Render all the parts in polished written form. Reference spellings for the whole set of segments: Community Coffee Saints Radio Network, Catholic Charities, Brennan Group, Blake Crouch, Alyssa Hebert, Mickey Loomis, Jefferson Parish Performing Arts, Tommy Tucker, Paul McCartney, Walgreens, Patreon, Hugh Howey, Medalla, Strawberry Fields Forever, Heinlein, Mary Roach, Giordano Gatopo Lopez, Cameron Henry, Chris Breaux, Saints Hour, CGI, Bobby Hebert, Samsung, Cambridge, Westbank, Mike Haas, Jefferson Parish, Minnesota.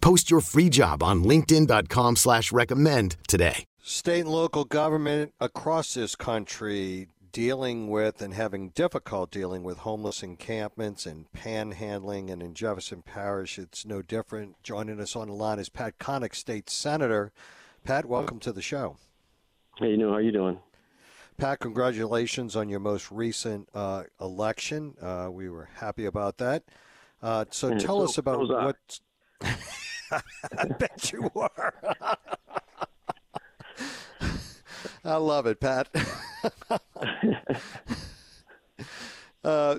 Post your free job on linkedin.com/recommend today. State and local government across this country dealing with and having difficulty dealing with homeless encampments and panhandling, and in Jefferson Parish, it's no different. Joining us on the line is Pat Connick, state senator. Pat, welcome to the show. Hey, how are you doing? Pat, congratulations on your most recent election. We were happy about that. So tell us about what... I bet you were. I love it, Pat.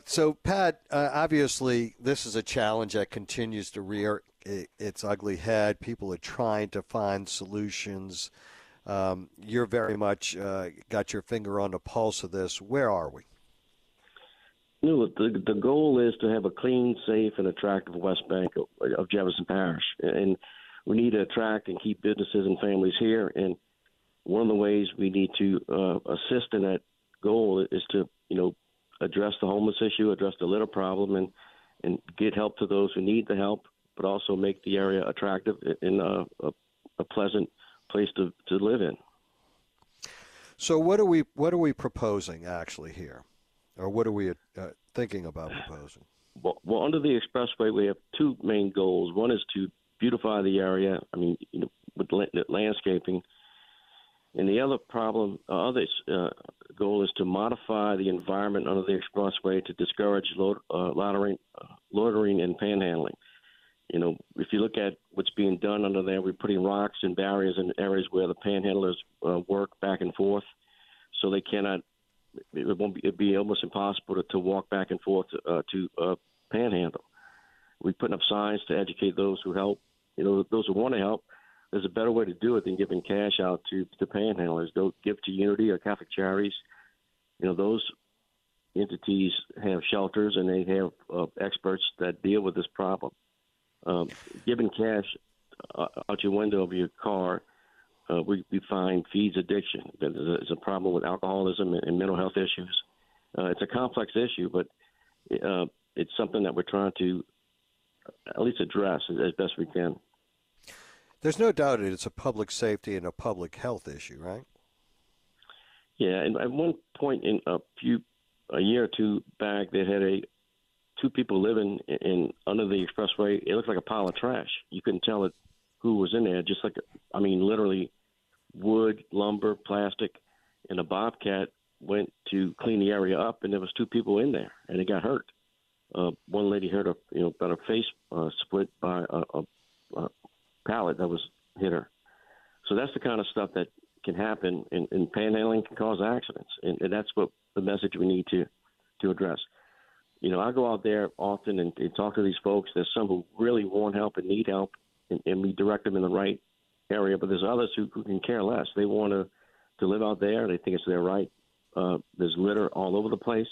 So, Pat, obviously this is a challenge that continues to rear its ugly head. People are trying to find solutions. You're very much got your finger on the pulse of this. Where are we? No, the goal is to have a clean, safe, and attractive West Bank of Jefferson Parish. And we need to attract and keep businesses and families here. And one of the ways we need to assist in that goal is to, address the homeless issue, address the litter problem, and get help to those who need the help, but also make the area attractive and a pleasant place to live in. So what are we proposing actually here? Or what are we thinking about proposing? Well, under the expressway, we have 2 main goals. One is to beautify the area, with landscaping. And the other goal is to modify the environment under the expressway to discourage loitering and panhandling. If you look at what's being done under there, we're putting rocks and barriers in areas where the panhandlers work back and forth, so they cannot... it'd be almost impossible to walk back and forth to panhandle. We're putting up signs to educate those who help. Those who want to help, there's a better way to do it than giving cash out to panhandlers. Go give to Unity or Catholic Charities. Those entities have shelters and they have experts that deal with this problem. Giving cash out your window of your car, we find feeds addiction. There's a problem with alcoholism and mental health issues. It's a complex issue, but it's something that we're trying to at least address as best we can. There's no doubt that it's a public safety and a public health issue, right? Yeah, and at one point in a year or 2 back, they had 2 people living in under the expressway. It looked like a pile of trash. You couldn't tell it who was in there, just like, literally wood, lumber, plastic, and a bobcat went to clean the area up, and there was 2 people in there, and they got hurt. One lady hurt about her face split by a pallet that was hit her. So that's the kind of stuff that can happen, and panhandling can cause accidents, and that's what the message we need to address. I go out there often and talk to these folks. There's some who really want help and need help, and we direct them in the right area, but there's others who can care less. They want to live out there. They think it's their right. There's litter all over the place,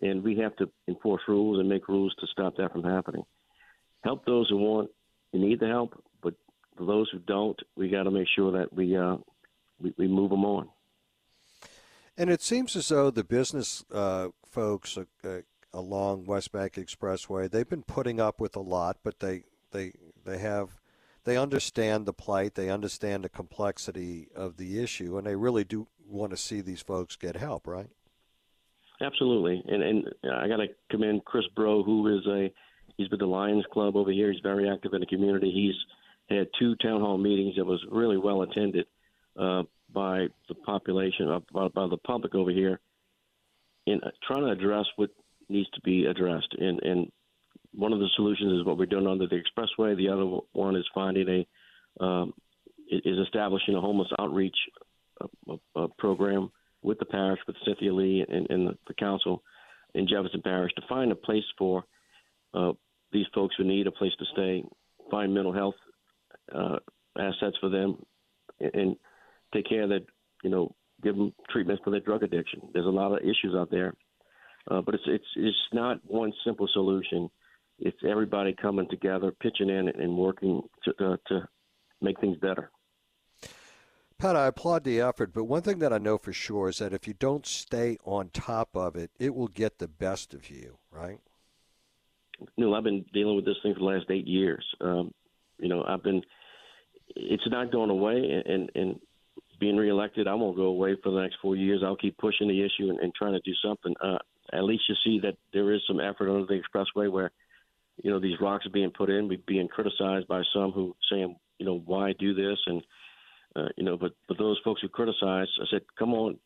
and we have to enforce rules and make rules to stop that from happening. Help those who want and need the help, but for those who don't, we got to make sure that we move them on. And it seems as though the business folks along Westbank Expressway, they've been putting up with a lot, but they understand the plight, they understand the complexity of the issue, and they really do want to see these folks get help, right? Absolutely. And I got to commend Chris Breaux, who he's with the Lions Club over here. He's very active in the community. He's had 2 town hall meetings that was really well attended by population, by the public over here, in trying to address what needs to be addressed. And one of the solutions is what we're doing under the expressway. The other one is finding is establishing a homeless outreach program with the parish, with Cynthia Lee and the council in Jefferson Parish, to find a place for these folks who need a place to stay, find mental health assets for them, and take care of that, give them treatment for their drug addiction. There's a lot of issues out there, but it's not one simple solution. It's everybody coming together, pitching in, and working to make things better. Pat, I applaud the effort, but one thing that I know for sure is that if you don't stay on top of it, it will get the best of you, right? No, I've been dealing with this thing for the last 8 years. It's not going away, and being reelected, I won't go away for the next 4 years. I'll keep pushing the issue and trying to do something. At least you see that there is some effort under the expressway where, these rocks are being put in, being criticized by some who saying, why do this? And, but those folks who criticize, I said, come on,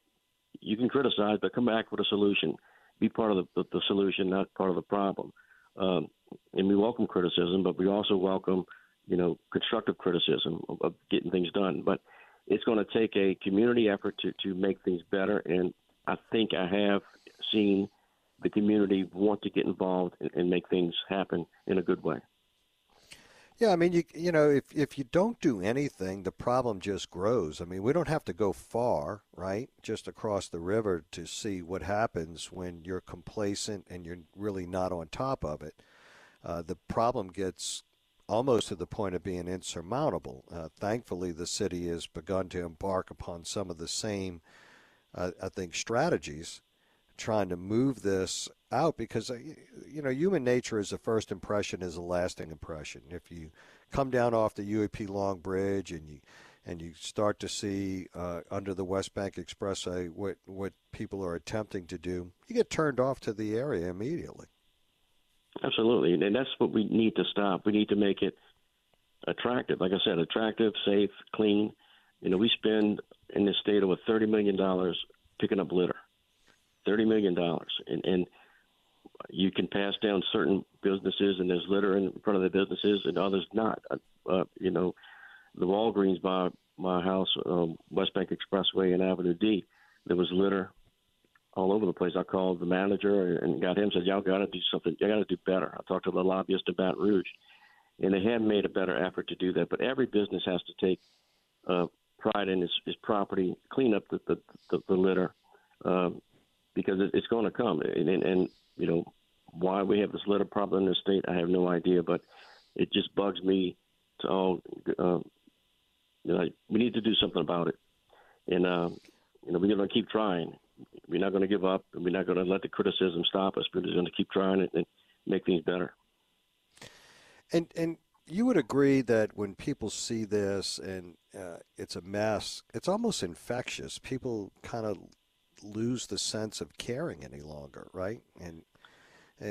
you can criticize, but come back with a solution. Be part of the solution, not part of the problem. And we welcome criticism, but we also welcome, constructive criticism of getting things done. But it's going to take a community effort to make things better. And I think I have seen the community want to get involved and make things happen in a good way. Yeah, I mean, if you don't do anything, the problem just grows. I mean, we don't have to go far, right, just across the river to see what happens when you're complacent and you're really not on top of it. The problem gets almost to the point of being insurmountable. Thankfully, the city has begun to embark upon some of the same, strategies, trying to move this out, because human nature is a first impression is a lasting impression. If you come down off the UAP Long Bridge and you start to see under the Westbank Expressway what people are attempting to do, you get turned off to the area immediately. Absolutely, and that's what we need to stop. We need to make it attractive. Like I said, attractive, safe, clean. We spend in this state over $30 million picking up litter. $30 million. And you can pass down certain businesses, and there's litter in front of the businesses, and others not. The Walgreens by my house, Westbank Expressway and Avenue D, there was litter all over the place. I called the manager and got him, said, y'all got to do something. You got to do better. I talked to the lobbyist in Baton Rouge, and they have made a better effort to do that. But every business has to take pride in its property, clean up the litter, because it's going to come. And why we have this litter problem in the state, I have no idea, but it just bugs me to all, we need to do something about it. And, we're going to keep trying. We're not going to give up, and we're not going to let the criticism stop us. We're just going to keep trying and make things better. And you would agree that when people see this and it's a mess, it's almost infectious. People kind of lose the sense of caring any longer, right? And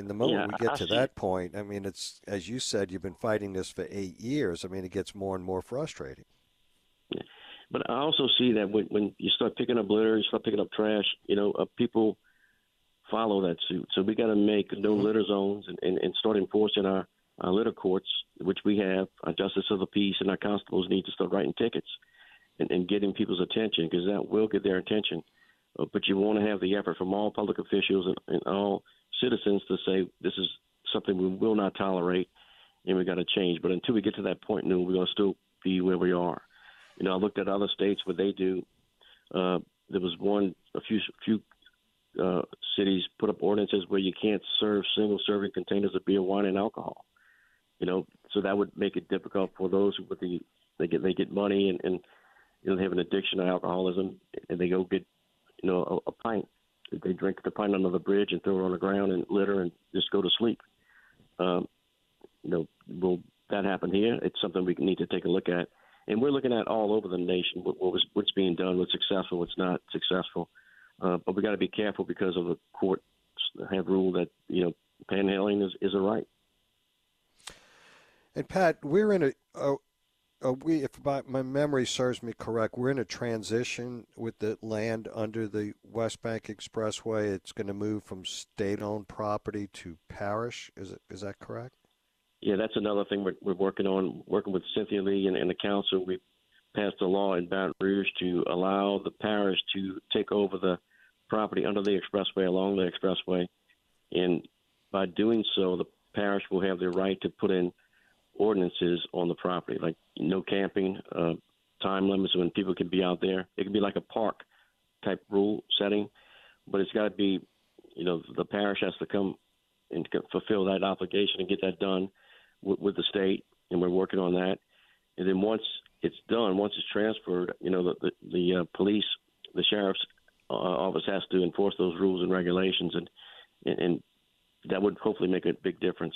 the moment we get to that point, I mean, it's, as you said, you've been fighting this for 8 years. I mean, it gets more and more frustrating. Yeah. But I also see that when you start picking up litter, you start picking up trash, people follow that suit. So we got to make no litter zones and start enforcing our litter courts, which we have. Our justice of the peace and our constables need to start writing tickets and getting people's attention, because that will get their attention. But you want to have the effort from all public officials and all citizens to say this is something we will not tolerate and we got to change. But until we get to that point, we're going to still be where we are. I looked at other states where they do. There was a few cities put up ordinances where you can't serve single-serving containers of beer, wine, and alcohol. So that would make it difficult for those who they get money and they have an addiction to alcoholism, and they go get a pint. They drink the pint under the bridge and throw it on the ground and litter and just go to sleep. Will that happen here? It's something we need to take a look at. And we're looking at all over the nation what's being done, what's successful, what's not successful. But we got to be careful because of the courts have ruled that, panhandling is a right. And, Pat, we're in a if my memory serves me correct, we're in a transition with the land under the Westbank Expressway. It's going to move from state-owned property to parish. Is that correct? Yeah, that's another thing we're working on, working with Cynthia Lee and the council. We passed a law in Baton Rouge to allow the parish to take over the property under the expressway, along the expressway. And by doing so, the parish will have the right to put in ordinances on the property, like no camping, time limits when people can be out there. It could be like a park type rule setting, but it's got to be, the parish has to come and fulfill that obligation and get that done with the state, and we're working on that. And then once it's done, once it's transferred, the police, the sheriff's office has to enforce those rules and regulations, and that would hopefully make a big difference.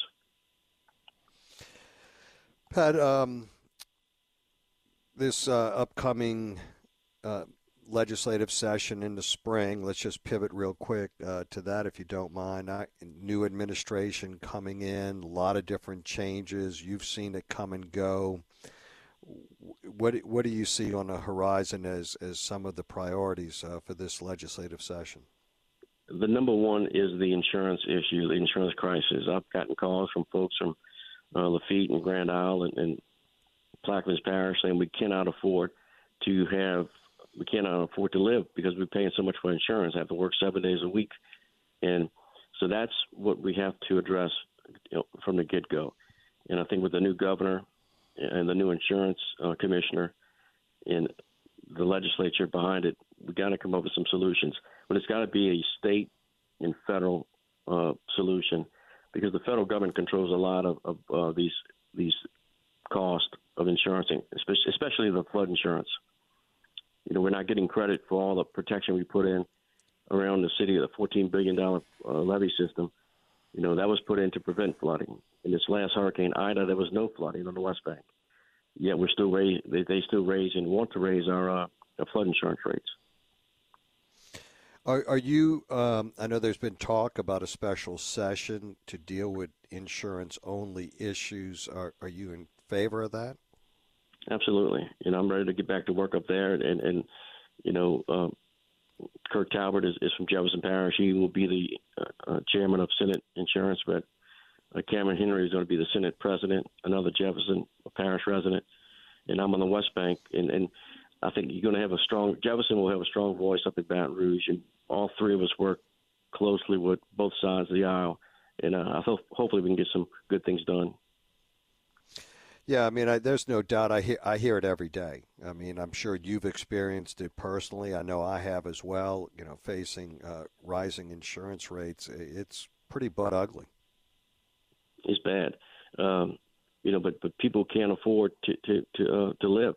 Pat, this upcoming legislative session in the spring, let's just pivot real quick to that if you don't mind. New administration coming in, a lot of different changes. You've seen it come and go. What do you see on the horizon as some of the priorities for this legislative session? The number one is the insurance issue, the insurance crisis. I've gotten calls from folks from Lafitte and Grand Isle and Plaquemines Parish saying we cannot afford to live because we're paying so much for insurance. I have to work 7 days a week, and so that's what we have to address from the get-go. And I think with the new governor and the new insurance commissioner and the legislature behind it, we got to come up with some solutions. But it's got to be a state and federal solution, because the federal government controls a lot of these costs of insurance, especially the flood insurance. We're not getting credit for all the protection we put in around the city, the $14 billion levee system. That was put in to prevent flooding. In this last hurricane, Ida, there was no flooding on the West Bank. Yet we're still they still raise and want to raise our flood insurance rates. Are you? I know there's been talk about a special session to deal with insurance-only issues. Are you in favor of that? Absolutely. I'm ready to get back to work up there, and Kirk Talbot is from Jefferson Parish. He will be the chairman of Senate Insurance, but Cameron Henry is going to be the Senate president, another Jefferson Parish resident, and I'm on the West Bank, and I think you're going to have Jefferson will have a strong voice up in Baton Rouge, and all three of us work closely with both sides of the aisle, and I hope hopefully we can get some good things done. Yeah, there's no doubt. I hear it every day. I'm sure you've experienced it personally. I know I have as well. Facing rising insurance rates, it's pretty butt ugly. It's bad, but people can't afford to live.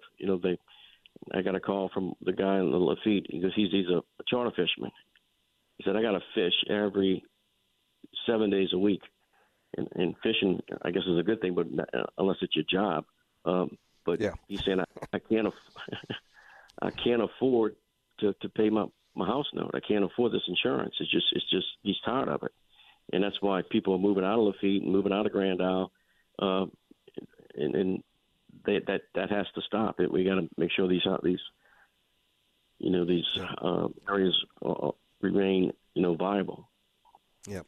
I got a call from the guy in the Lafitte because he's a charter fisherman. He said, I got to fish every 7 days a week. And fishing, I guess, is a good thing, but unless it's your job. But yeah. He's saying, I can't afford to pay my house note. I can't afford this insurance. It's just he's tired of it. And that's why people are moving out of Lafitte and moving out of Grand Isle. That has to stop. We got to make sure these areas remain viable. Yeah.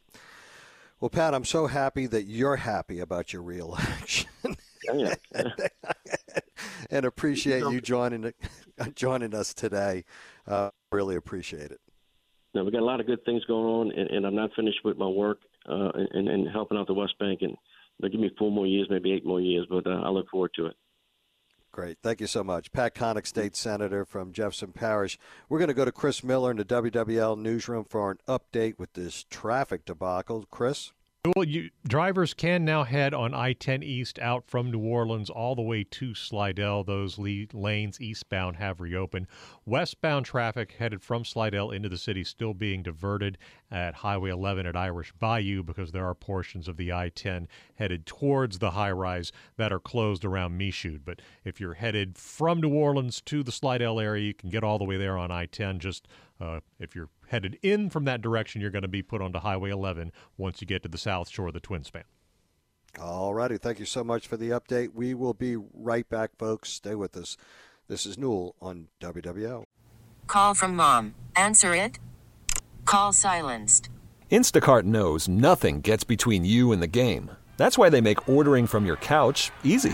Well, Pat, I'm so happy that you're happy about your reelection. Yeah. And appreciate you joining us today. Really appreciate it. Now, we got a lot of good things going on, and I'm not finished with my work and helping out the West Bank. And they'll give me 4 more years, maybe 8 more years, but I look forward to it. Great. Thank you so much. Pat Connick, State Senator from Jefferson Parish. We're going to go to Chris Miller in the WWL newsroom for an update with this traffic debacle. Chris? Well, drivers can now head on I-10 East out from New Orleans all the way to Slidell. Those lanes eastbound have reopened. Westbound traffic headed from Slidell into the city still being diverted at Highway 11 at Irish Bayou because there are portions of the I-10 headed towards the high-rise that are closed around Michoud. But if you're headed from New Orleans to the Slidell area, you can get all the way there on I-10. Just if you're headed in from that direction, you're going to be put onto Highway 11 once you get to the south shore of the Twin Span. All righty. Thank you so much for the update. We will be right back, folks. Stay with us. This is Newell on WWL. Call from mom. Answer it. Call silenced. Instacart knows nothing gets between you and the game. That's why they make ordering from your couch easy.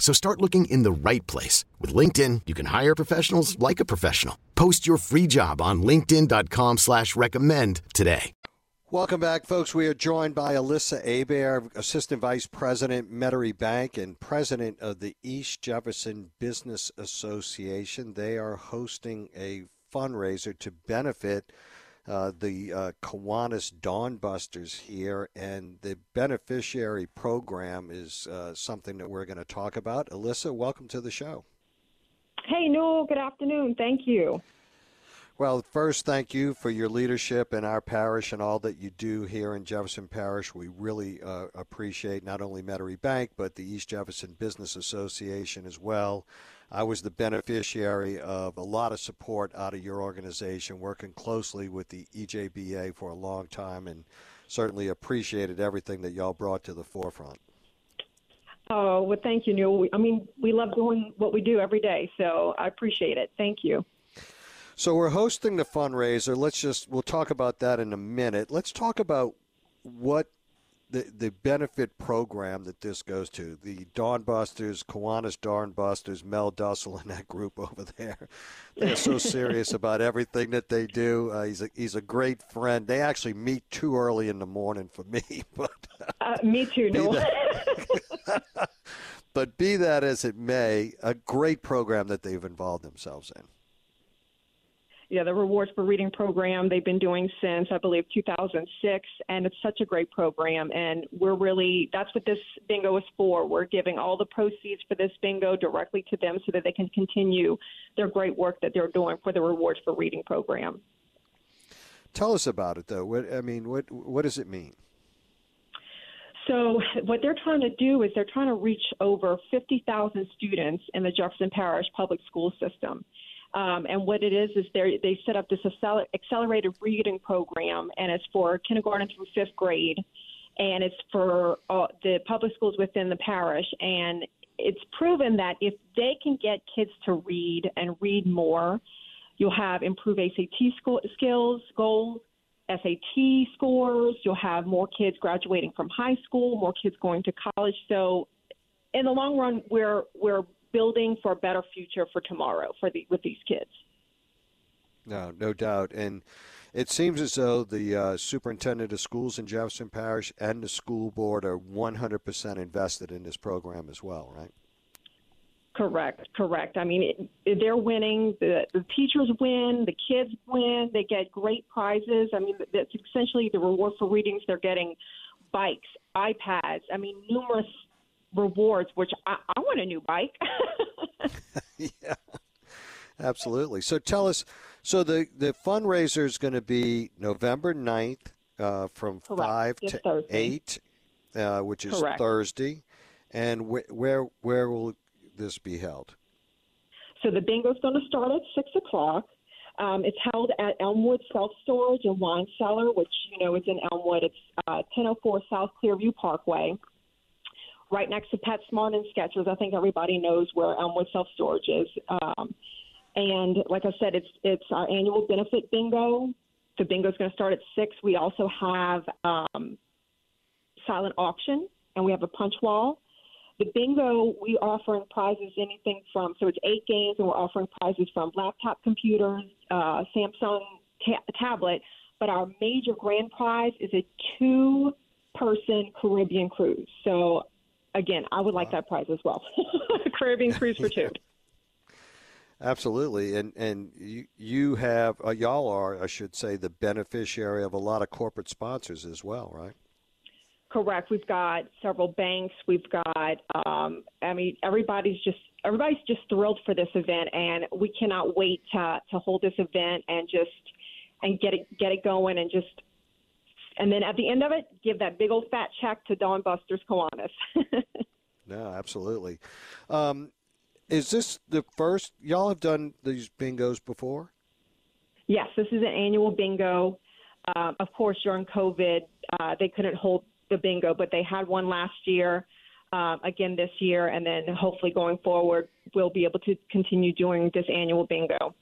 So start looking in the right place. With LinkedIn, you can hire professionals like a professional. Post your free job on linkedin.com/recommend today. Welcome back, folks. We are joined by Alyssa Hebert, Assistant Vice President, Metairie Bank, and President of the East Jefferson Business Association. They are hosting a fundraiser to benefit the Kiwanis Dawn Busters here, and the beneficiary program is something that we're going to talk about. Alyssa, welcome to the show. Hey, Newell. Good afternoon. Thank you. Well, first, thank you for your leadership in our parish and all that you do here in Jefferson Parish. We really appreciate not only Metairie Bank, but the East Jefferson Business Association as well. I was the beneficiary of a lot of support out of your organization, working closely with the EJBA for a long time, and certainly appreciated everything that y'all brought to the forefront. Oh, well, thank you, Newell. I mean, we love doing what we do every day, so I appreciate it. Thank you. So we're hosting the fundraiser. We'll talk about that in a minute. Let's talk about what the benefit program that this goes to. The Dawn Busters, Kiwanis Dawn Busters, Mel Dussel and that group over there. They're so serious about everything that they do. He's a great friend. They actually meet too early in the morning for me. But me too, Noel. But be that as it may, a great program that they've involved themselves in. Yeah, the Rewards for Reading program they've been doing since, I believe, 2006, and it's such a great program. And that's what this bingo is for. We're giving all the proceeds for this bingo directly to them so that they can continue their great work that they're doing for the Rewards for Reading program. Tell us about it, though. What does it mean? So what they're trying to do is they're trying to reach over 50,000 students in the Jefferson Parish public school system. And what it is they set up this accelerated reading program, and it's for kindergarten through fifth grade, and it's for the public schools within the parish. And it's proven that if they can get kids to read and read more, you'll have improved ACT skills, goals, SAT scores. You'll have more kids graduating from high school, more kids going to college. So in the long run, we're building for a better future for tomorrow with these kids. No doubt. And it seems as though the superintendent of schools in Jefferson Parish and the school board are 100% invested in this program as well, right? Correct. I mean, they're winning. The teachers win. The kids win. They get great prizes. I mean, that's essentially the reward for readings. They're getting bikes, iPads, I mean, numerous rewards, which I want a new bike. Yeah, absolutely. So tell us, so the fundraiser is going to be November 9th from Correct. 5 it's to Thursday. 8, which is Correct. Thursday. And where will this be held? So the bingo's going to start at 6 o'clock. It's held at Elmwood Self Storage and Wine Cellar, which, you know, is in Elmwood. It's 1004 South Clearview Parkway, right next to PetSmart and Skechers. I think everybody knows where Elmwood Self Storage is. And like I said, it's our annual benefit bingo. The bingo's going to start at 6. We also have silent auction, and we have a punch wall. The bingo, we offering prizes anything from, so it's 8 games, and we're offering prizes from laptop computers, Samsung tablet, but our major grand prize is a 2-person Caribbean cruise. So, again, I would like that prize as well. Caribbean cruise for 2. Absolutely, and you have y'all are, I should say, the beneficiary of a lot of corporate sponsors as well, right? Correct. We've got several banks. We've got, I mean, everybody's just thrilled for this event, and we cannot wait to hold this event and just and get it going, and just and then at the end of it, give that big old fat check to Dawn Busters Kiwanis. No, absolutely. Is this the first – y'all have done these bingos before? Yes, this is an annual bingo. Of course, during COVID, they couldn't hold the bingo, but they had one last year, again this year, and then hopefully going forward we'll be able to continue doing this annual bingo.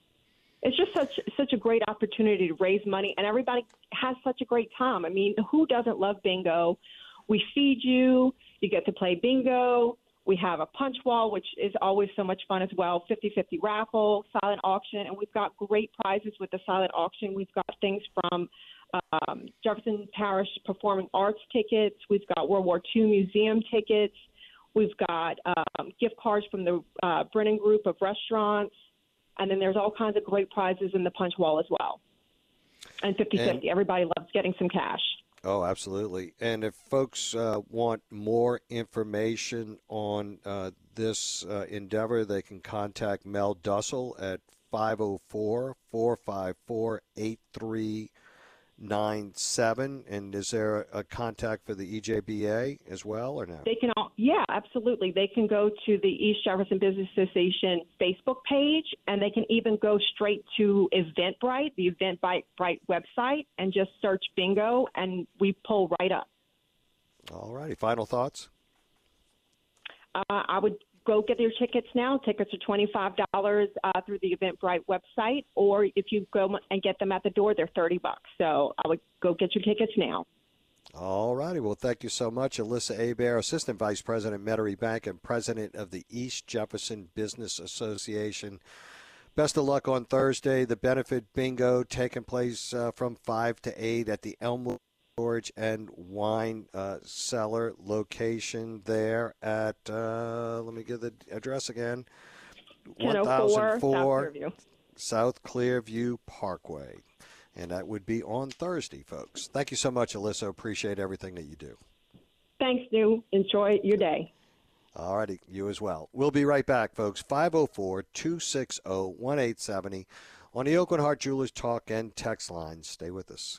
It's just such a great opportunity to raise money, and everybody has such a great time. I mean, who doesn't love bingo? We feed you. You get to play bingo. We have a punch wall, which is always so much fun as well, 50-50 raffle, silent auction, and we've got great prizes with the silent auction. We've got things from Jefferson Parish Performing Arts tickets. We've got World War II museum tickets. We've got gift cards from the Brennan Group of restaurants. And then there's all kinds of great prizes in the punch wall as well. And 50-50. Everybody loves getting some cash. Oh, absolutely. And if folks want more information on this endeavor, they can contact Mel Dussel at 504-454-8397. And is there a contact for the EJBA as well or no? They can all, yeah, absolutely. They can go to the East Jefferson Business Association Facebook page, and they can even go straight to Eventbrite, the Eventbrite website, and just search bingo, and we pull right up. All righty. Final thoughts? I would go get your tickets now. Tickets are $25 through the Eventbrite website, or if you go and get them at the door, they're $30. So I would go get your tickets now. All righty. Well, thank you so much, Alyssa Hebert, Assistant Vice President, Metairie Bank, and President of the East Jefferson Business Association. Best of luck on Thursday. The benefit bingo taking place from 5 to 8 at the Elmwood Storage and Wine Cellar location there at, let me give the address again, 1004 South Clearview Parkway. And that would be on Thursday, folks. Thank you so much, Alyssa. Appreciate everything that you do. Thanks, New. Enjoy your day. All righty. You as well. We'll be right back, folks. 504-260-1870 on the Oakland Heart Jewelers Talk and Text Line. Stay with us.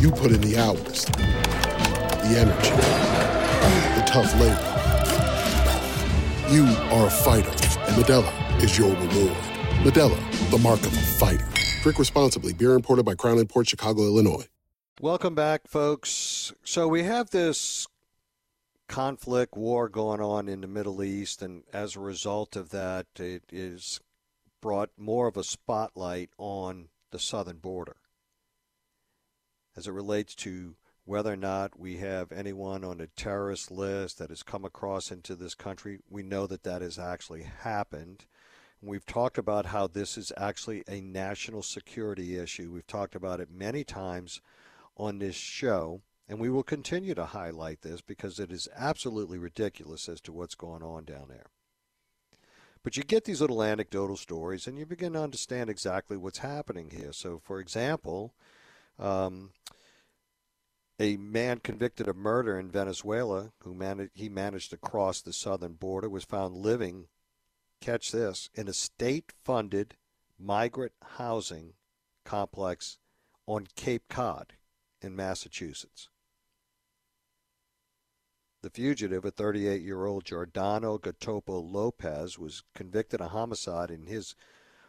You put in the hours, the energy, the tough labor. You are a fighter, and Medalla is your reward. Medalla, the mark of a fighter. Drink responsibly. Beer imported by Crown Imports, Chicago, Illinois. Welcome back, folks. So we have this conflict, war going on in the Middle East, and as a result of that, it is brought more of a spotlight on the southern border as it relates to whether or not we have anyone on a terrorist list that has come across into this country. We know that that has actually happened. We've talked about how this is actually a national security issue. We've talked about it many times on this show, and we will continue to highlight this because it is absolutely ridiculous as to what's going on down there. But you get these little anecdotal stories, and you begin to understand exactly what's happening here. So, for example, a man convicted of murder in Venezuela, who managed to cross the southern border, was found living, catch this, in a state-funded migrant housing complex on Cape Cod in Massachusetts. The fugitive, a 38-year-old Giordano Gatopo Lopez, was convicted of homicide in his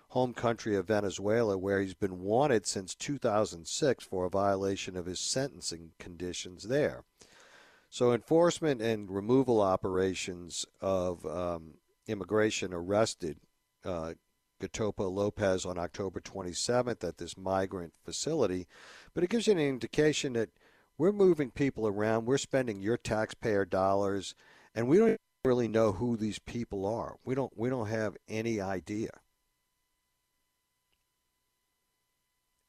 home country of Venezuela, where he's been wanted since 2006 for a violation of his sentencing conditions there. So enforcement and removal operations of immigration arrested Gatopo Lopez on October 27th at this migrant facility, but it gives you an indication that we're moving people around, we're spending your taxpayer dollars, and we don't really know who these people are. We don't have any idea.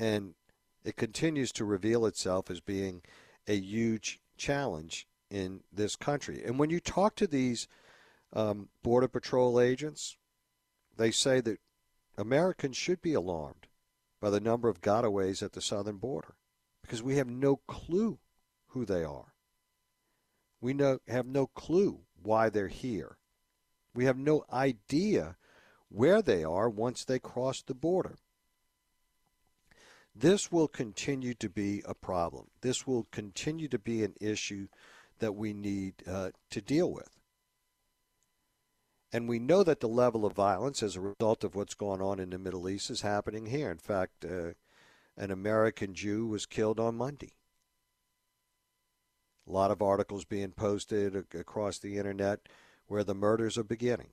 And it continues to reveal itself as being a huge challenge in this country. And when you talk to these Border Patrol agents, they say that Americans should be alarmed by the number of gotaways at the southern border because we have no clue who they are. We have no clue why they're here. We have no idea where they are once they cross the border. This will continue to be a problem. This will continue to be an issue that we need to deal with. And we know that the level of violence as a result of what's going on in the Middle East is happening here. In fact, an American Jew was killed on Monday. A lot of articles being posted across the internet where the murders are beginning.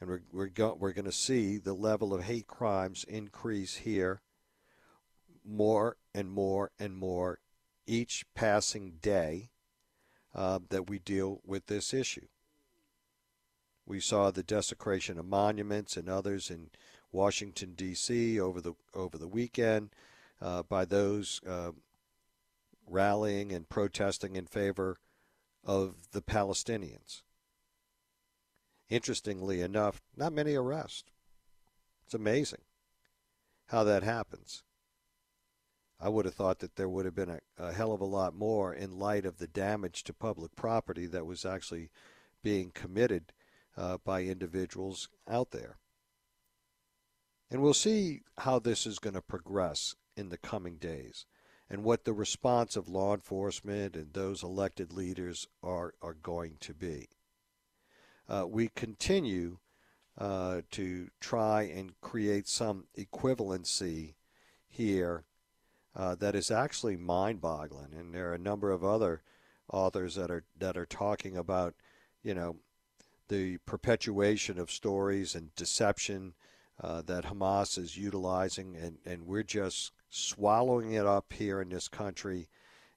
And we're going to see the level of hate crimes increase here more and more and more each passing day that we deal with this issue. We saw the desecration of monuments and others in Washington, D.C. over the weekend by those rallying and protesting in favor of the Palestinians. Interestingly enough, not many arrests. It's amazing how that happens. I would have thought that there would have been a hell of a lot more in light of the damage to public property that was actually being committed by individuals out there. And we'll see how this is going to progress in the coming days and what the response of law enforcement and those elected leaders are going to be. We continue to try and create some equivalency here that is actually mind-boggling, and there are a number of other authors that are talking about, you know, the perpetuation of stories and deception that Hamas is utilizing, and we're just swallowing it up here in this country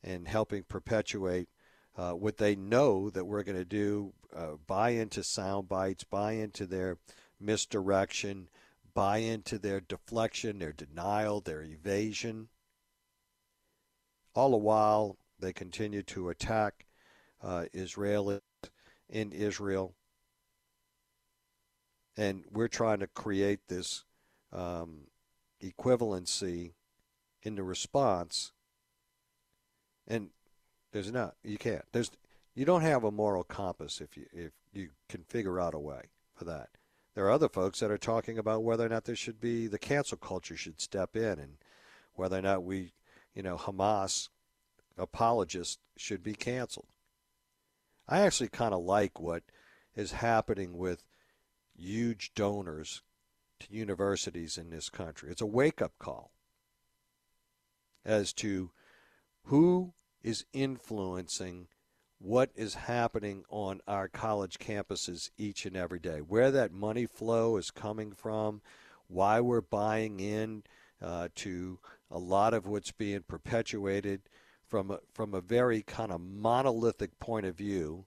and helping perpetuate what they know that we're going to do, buy into sound bites, buy into their misdirection, buy into their deflection, their denial, their evasion. All the while, they continue to attack Israelis in Israel. And we're trying to create this equivalency in the response. And there's not. You can't. You don't have a moral compass if you can figure out a way for that. There are other folks that are talking about whether or not there should be the cancel culture should step in, and whether or not we, you know, Hamas apologists should be canceled. I actually kind of like what is happening with huge donors to universities in this country. It's a wake-up call as to who is influencing what is happening on our college campuses each and every day, where that money flow is coming from, why we're buying in to a lot of what's being perpetuated from a very kind of monolithic point of view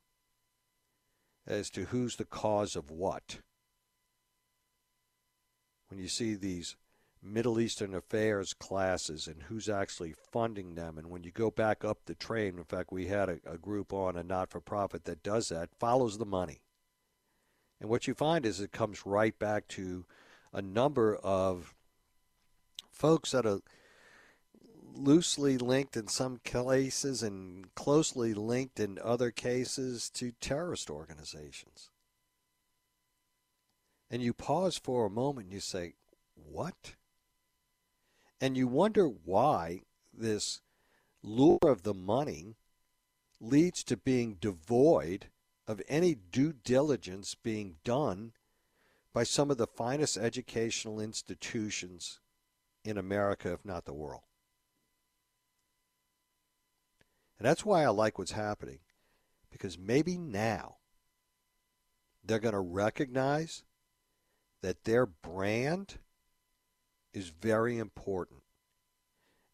as to who's the cause of what. When you see these Middle Eastern Affairs classes and who's actually funding them, and when you go back up the train, in fact, we had a group on, a not-for-profit that does that, follows the money. And what you find is it comes right back to a number of folks that are loosely linked in some cases and closely linked in other cases to terrorist organizations. And you pause for a moment and you say, what? And you wonder why this lure of the money leads to being devoid of any due diligence being done by some of the finest educational institutions in America, if not the world. And that's why I like what's happening, because maybe now they're going to recognize that their brand is very important.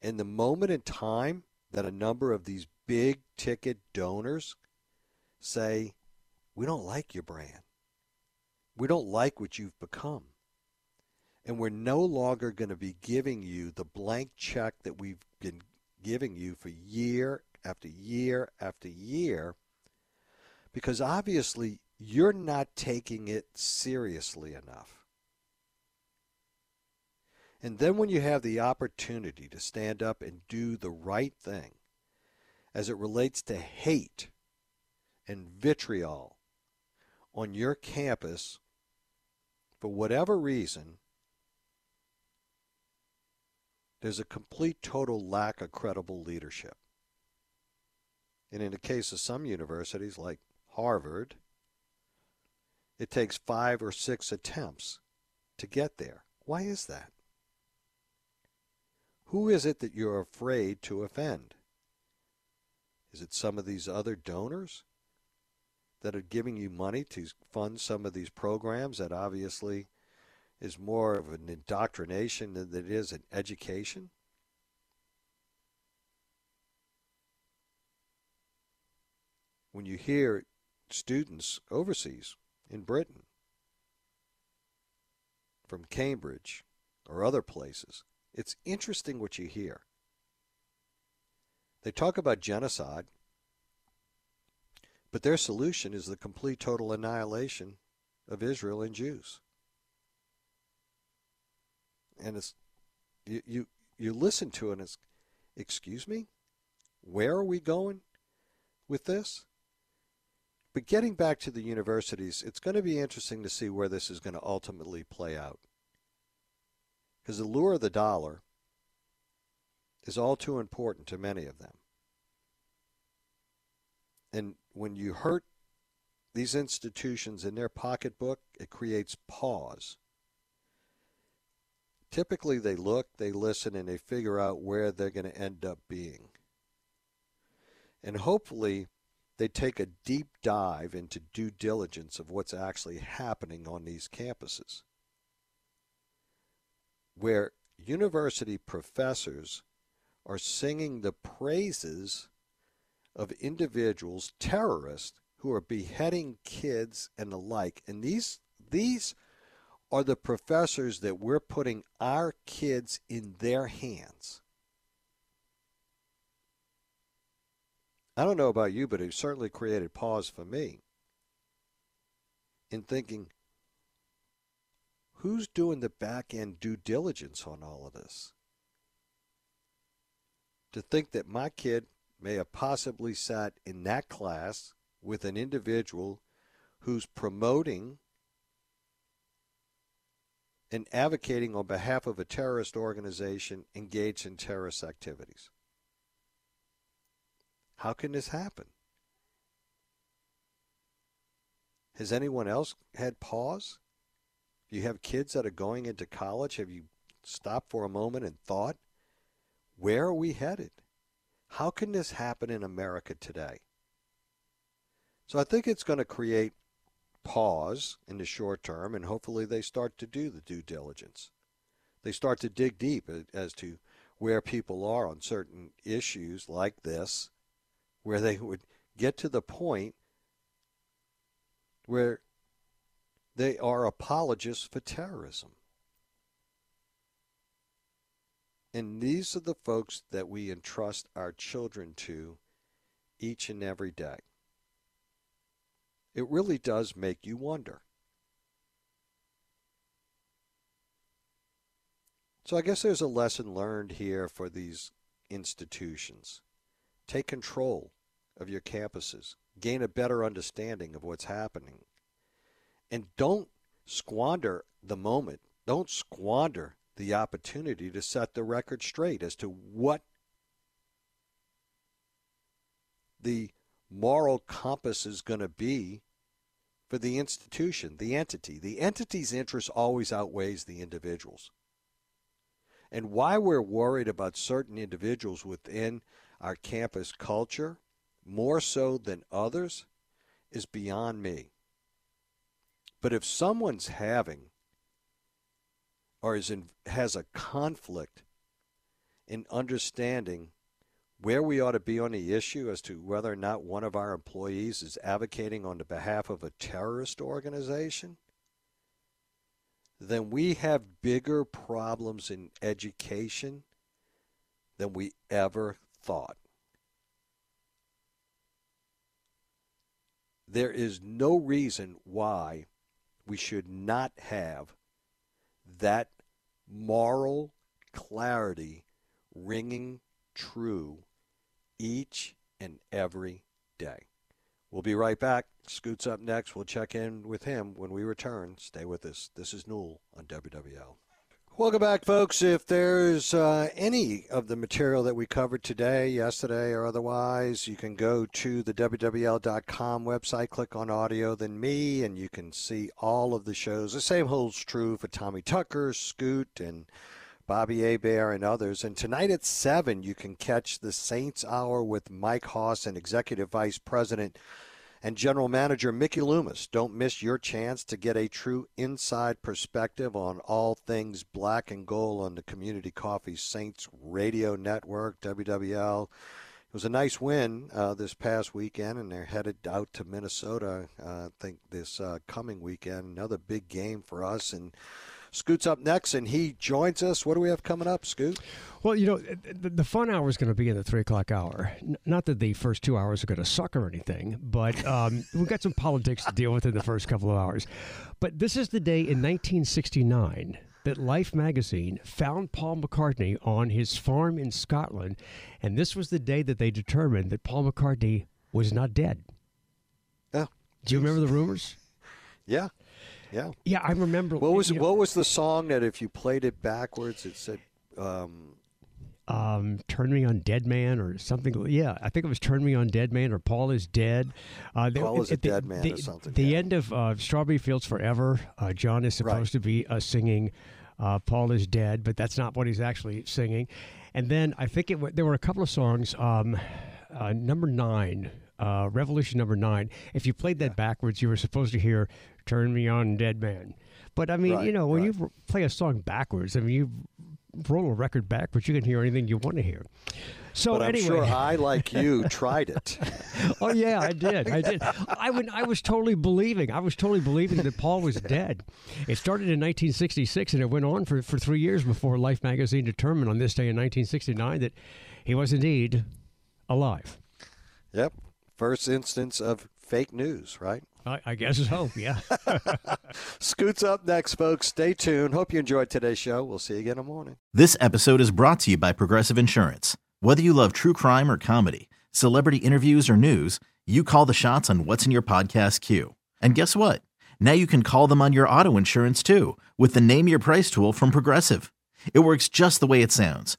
And the moment in time that a number of these big ticket donors say, we don't like your brand. We don't like what you've become. And we're no longer going to be giving you the blank check that we've been giving you for year after year after year, because obviously you're not taking it seriously enough. And then when you have the opportunity to stand up and do the right thing as it relates to hate and vitriol on your campus, for whatever reason, there's a complete total lack of credible leadership. And in the case of some universities like Harvard, it takes 5 or 6 attempts to get there. Why is that? Who is it that you're afraid to offend? Is it some of these other donors that are giving you money to fund some of these programs that obviously is more of an indoctrination than it is an education? When you hear students overseas in Britain, from Cambridge or other places, it's interesting what you hear. They talk about genocide, but their solution is the complete total annihilation of Israel and Jews. And it's you listen to it and it's, excuse me, where are we going with this? But getting back to the universities, it's going to be interesting to see where this is going to ultimately play out. Because the lure of the dollar is all too important to many of them. And when you hurt these institutions in their pocketbook, it creates pause. Typically they look, they listen, and they figure out where they're going to end up being. And hopefully they take a deep dive into due diligence of what's actually happening on these campuses, where university professors are singing the praises of individuals, terrorists, who are beheading kids and the like. And these are the professors that we're putting our kids in their hands. I don't know about you, but it certainly created pause for me in thinking, who's doing the back-end due diligence on all of this? To think that my kid may have possibly sat in that class with an individual who's promoting and advocating on behalf of a terrorist organization engaged in terrorist activities. How can this happen? Has anyone else had pause? You have kids that are going into college. Have you stopped for a moment and thought, where are we headed? How can this happen in America today? So I think it's going to create pause in the short term, and hopefully they start to do the due diligence. they start to dig deep as to where people are on certain issues like this, where they would get to the point where they are apologists for terrorism. And these are the folks that we entrust our children to each and every day. It really does make you wonder. So I guess there's a lesson learned here for these institutions. Take control of your campuses. Gain a better understanding of what's happening. And don't squander the moment. Don't squander the opportunity to set the record straight as to what the moral compass is going to be for the institution, the entity. The entity's interest always outweighs the individual's. And why we're worried about certain individuals within our campus culture, more so than others, is beyond me. But if someone's having or has a conflict in understanding where we ought to be on the issue as to whether or not one of our employees is advocating on the behalf of a terrorist organization, then we have bigger problems in education than we ever thought. There is no reason why we should not have that moral clarity ringing true each and every day. We'll be right back. Scoot's up next. We'll check in with him when we return. Stay with us. This is Newell on WWL. Welcome back, folks. If there's any of the material that we covered today, yesterday, or otherwise, you can go to the WWL.com website, click on Audio Than Me, and you can see all of the shows. The same holds true for Tommy Tucker, Scoot, and Bobby Hebert, and others. And tonight at 7, you can catch the Saints Hour with Mike Haas and Executive Vice President and General Manager Mickey Loomis. Don't miss your chance to get a true inside perspective on all things black and gold on the Community Coffee Saints Radio Network, WWL. It was a nice win this past weekend, and they're headed out to Minnesota, I think, this coming weekend. Another big game for us, and Scoot's up next, and he joins us. What do we have coming up, Scoot? Well, you know, the fun hour is going to be in the 3 o'clock hour. Not that the first 2 hours are going to suck or anything, but we've got some politics to deal with in the first couple of hours. But this is the day in 1969 that Life magazine found Paul McCartney on his farm in Scotland, and this was the day that they determined that Paul McCartney was not dead. Oh, do you remember the rumors? Yeah. Yeah, I remember. What was the song that if you played it backwards, it said, "Turn Me on, Dead Man" or something? Yeah, I think it was "Turn Me on, Dead Man" or "Paul is Dead." Paul is a dead man or something. The end of "Strawberry Fields Forever." John is supposed to be singing "Paul is Dead," but that's not what he's actually singing. And then I think there were a couple of songs. Number 9. Revolution number 9. If you played that backwards, you were supposed to hear "Turn Me on, Dead Man." But I mean, when you play a song backwards, I mean, you roll a record backwards, you can hear anything you want to hear. So I'm sure I, like you, tried it. Oh yeah, I did. I was totally believing that Paul was dead. It started in 1966 and it went on for 3 years before Life magazine determined on this day in 1969 that he was indeed alive. Yep. First instance of fake news, right? I guess so, yeah. Scoot's up next, folks. Stay tuned. Hope you enjoyed today's show. We'll see you again in the morning. This episode is brought to you by Progressive Insurance. Whether you love true crime or comedy, celebrity interviews or news, you call the shots on what's in your podcast queue. And guess what? Now you can call them on your auto insurance, too, with the Name Your Price tool from Progressive. It works just the way it sounds.